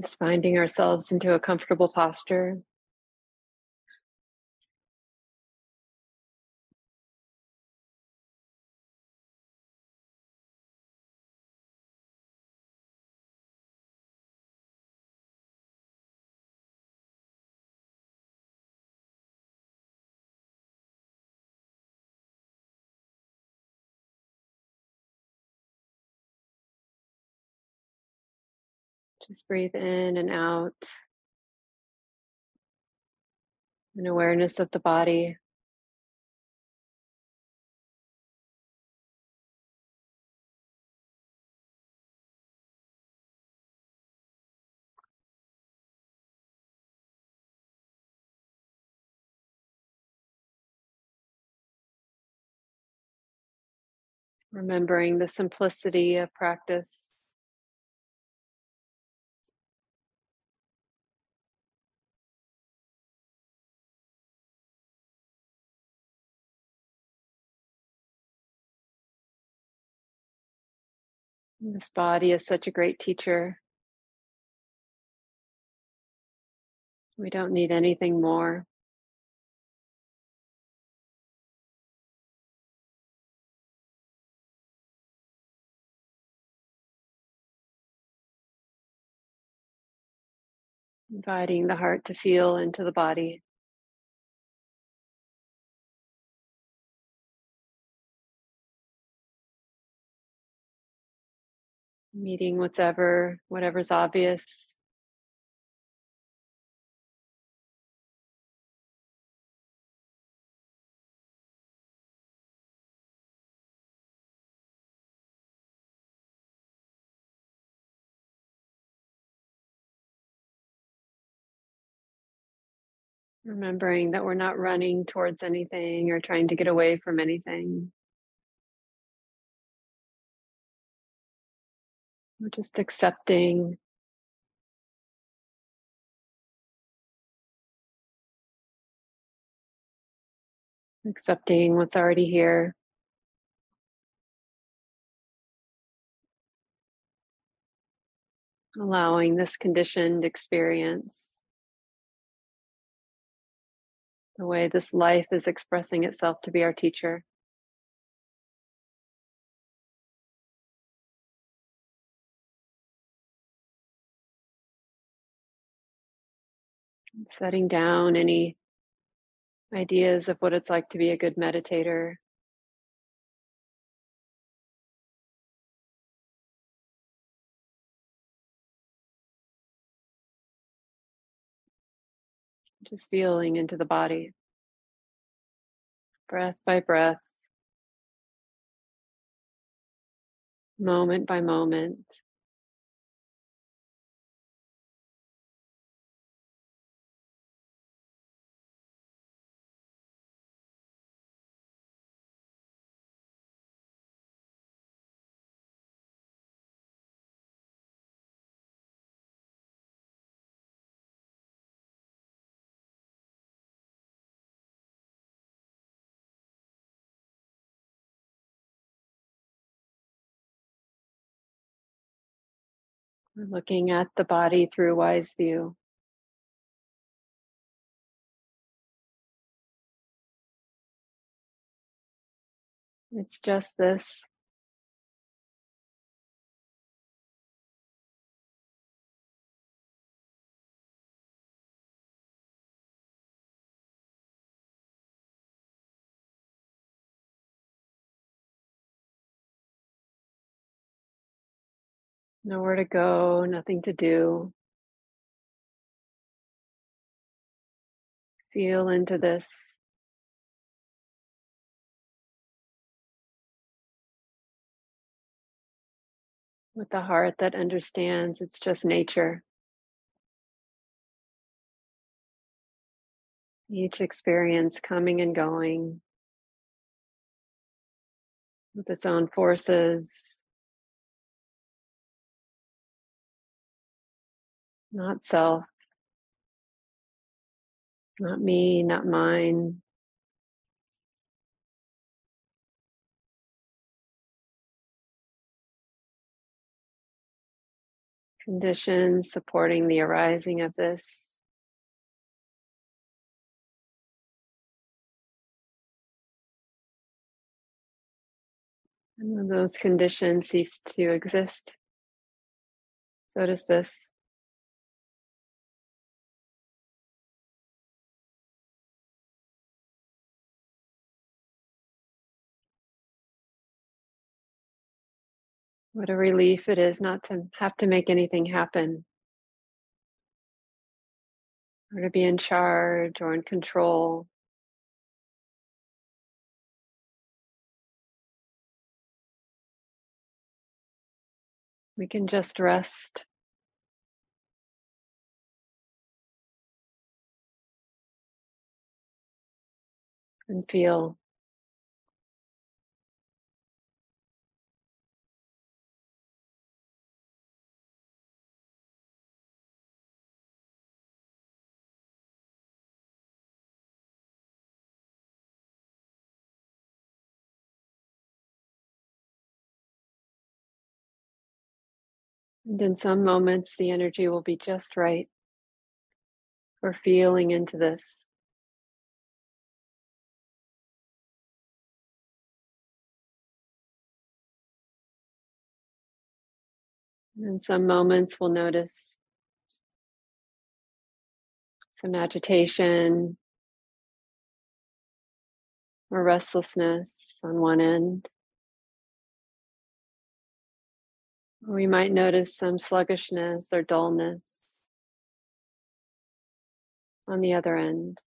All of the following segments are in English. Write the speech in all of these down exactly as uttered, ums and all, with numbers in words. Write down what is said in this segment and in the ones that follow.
Just finding ourselves into a comfortable posture. Just breathe in and out. An awareness of the body. Remembering the simplicity of practice. This body is such a great teacher. We don't need anything more. Inviting the heart to feel into the body. Meeting whatever, whatever's obvious. Remembering that we're not running towards anything or trying to get away from anything. We're just accepting accepting what's already here. Allowing this conditioned experience, the way this life is expressing itself, to be our teacher. Setting down any ideas of what it's like to be a good meditator. Just feeling into the body, breath by breath, moment by moment. We're looking at the body through wise view. It's just this. Nowhere to go, nothing to do. Feel into this. With a heart that understands it's just nature. Each experience coming and going with its own forces. Not self, not me, not mine. conditions supporting the arising of this. And when those conditions cease to exist, so does this. What a relief it is not to have to make anything happen, or to be in charge or in control. We can just rest. And feel. And in some moments, the energy will be just right for feeling into this. And in some moments, we'll notice some agitation or restlessness on one end. We might notice some sluggishness or dullness on the other end.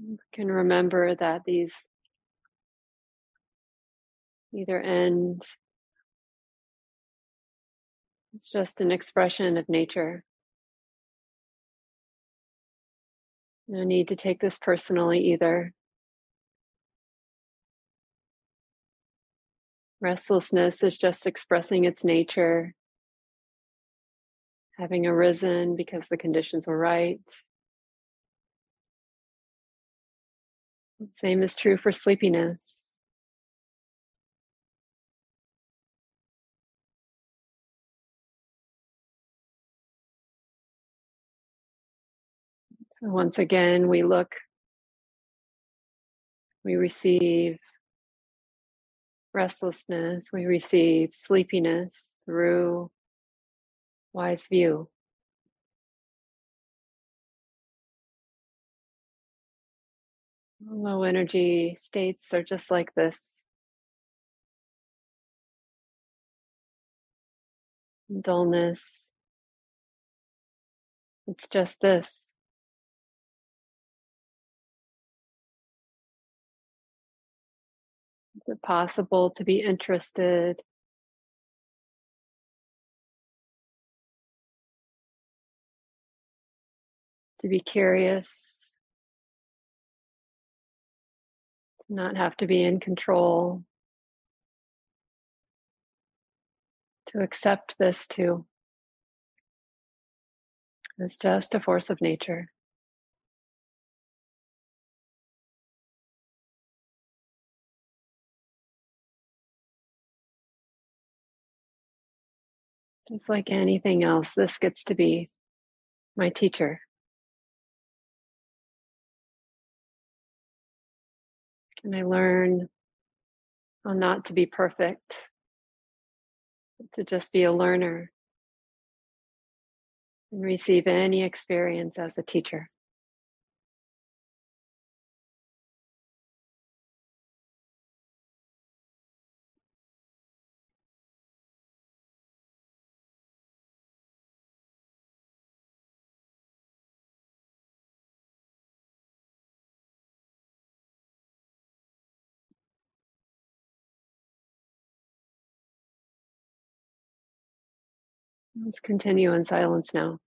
You can remember that these either end. It's just an expression of nature. No need to take this personally either. Restlessness is just expressing its nature, having arisen because the conditions were right. Same is true for sleepiness. So once again, we look, we receive restlessness, we receive sleepiness through wise view. Low energy states are just like this. Dullness. It's just this. Is it possible to be interested? To be curious? To not have to be in control? To accept this too as just a force of nature. Just like anything else, this gets to be my teacher. Can I learn not to be perfect, but to just be a learner and receive any experience as a teacher? Let's continue in silence now.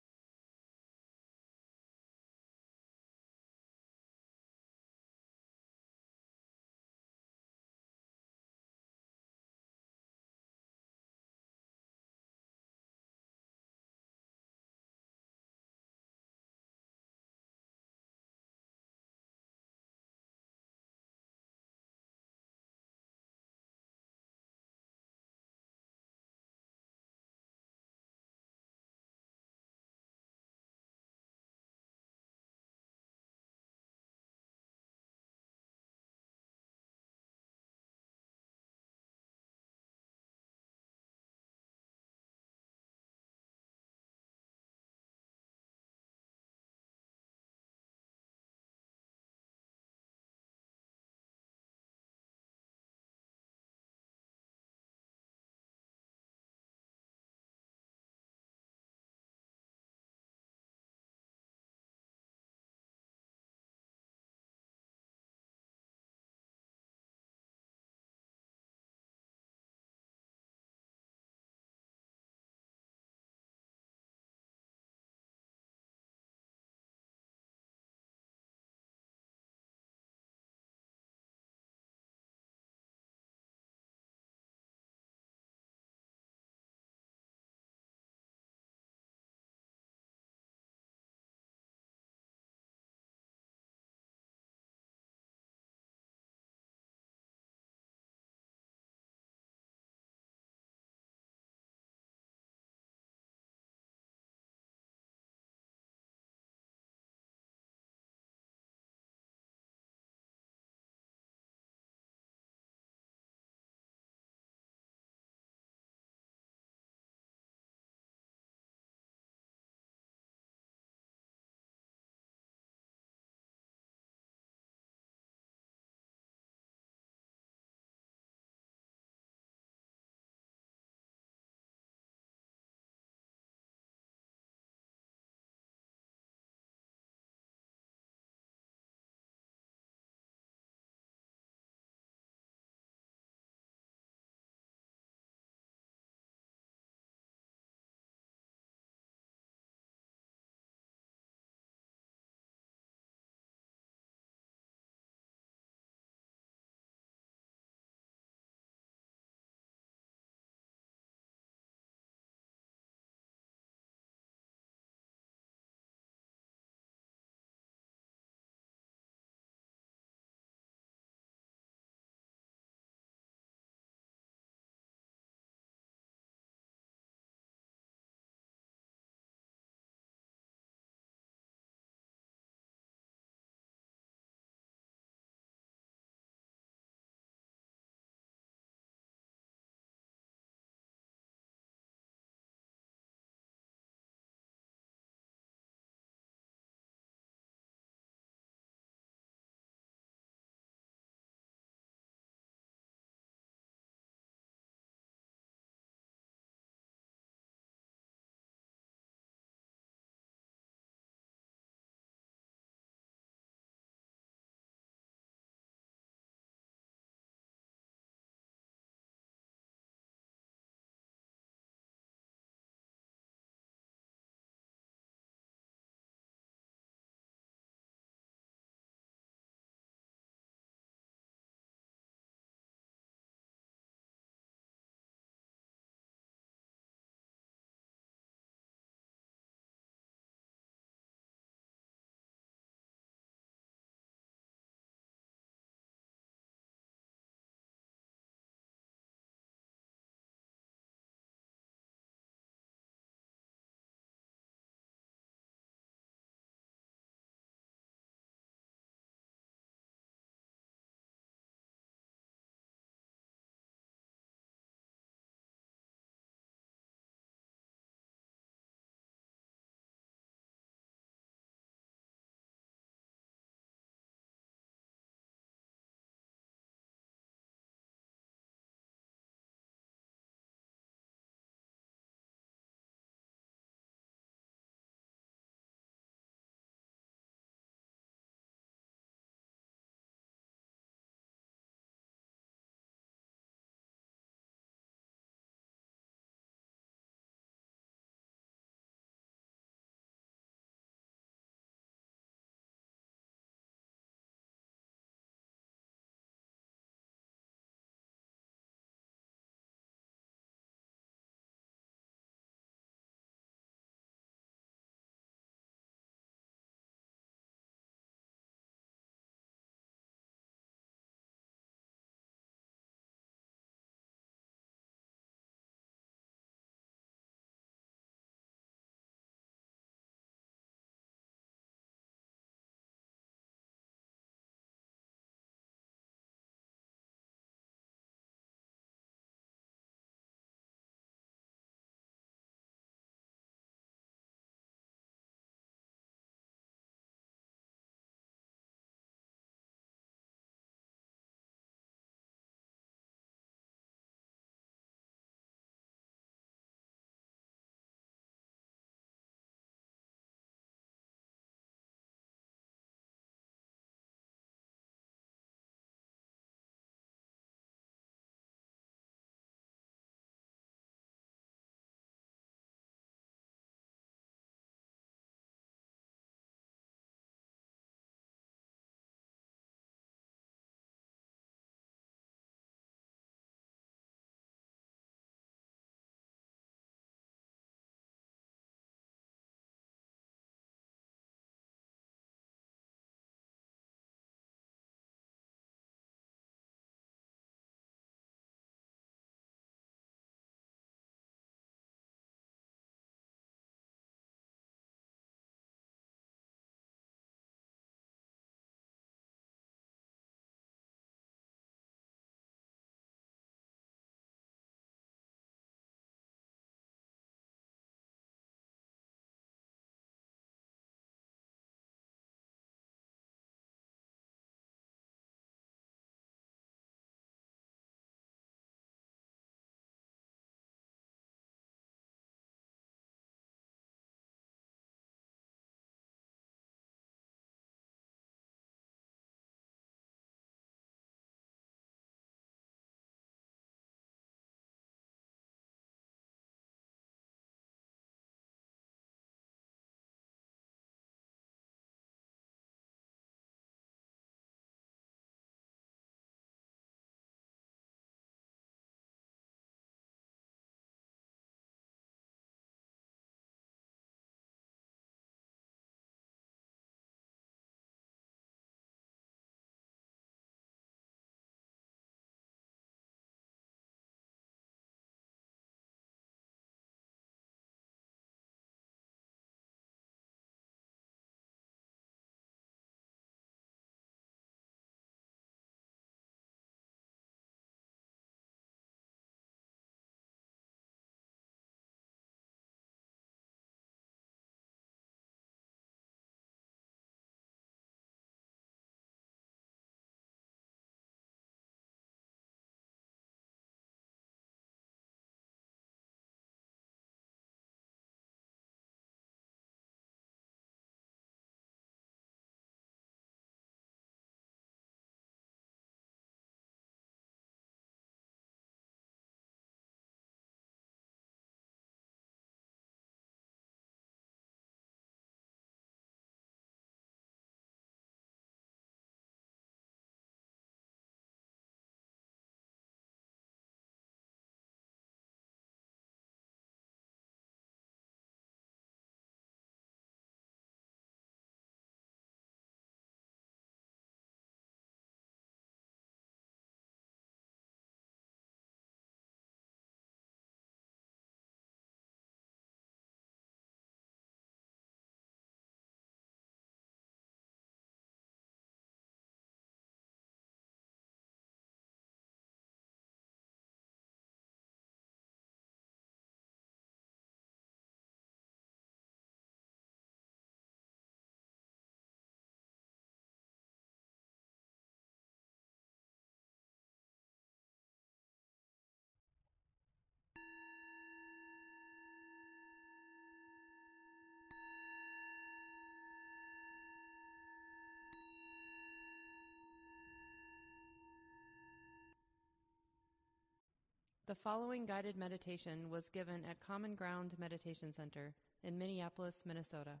The following guided meditation was given at Common Ground Meditation Center in Minneapolis, Minnesota.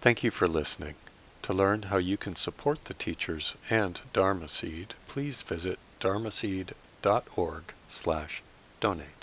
Thank you for listening. To learn how you can support the teachers and Dharma Seed, please visit dharmaseed.org slash donate.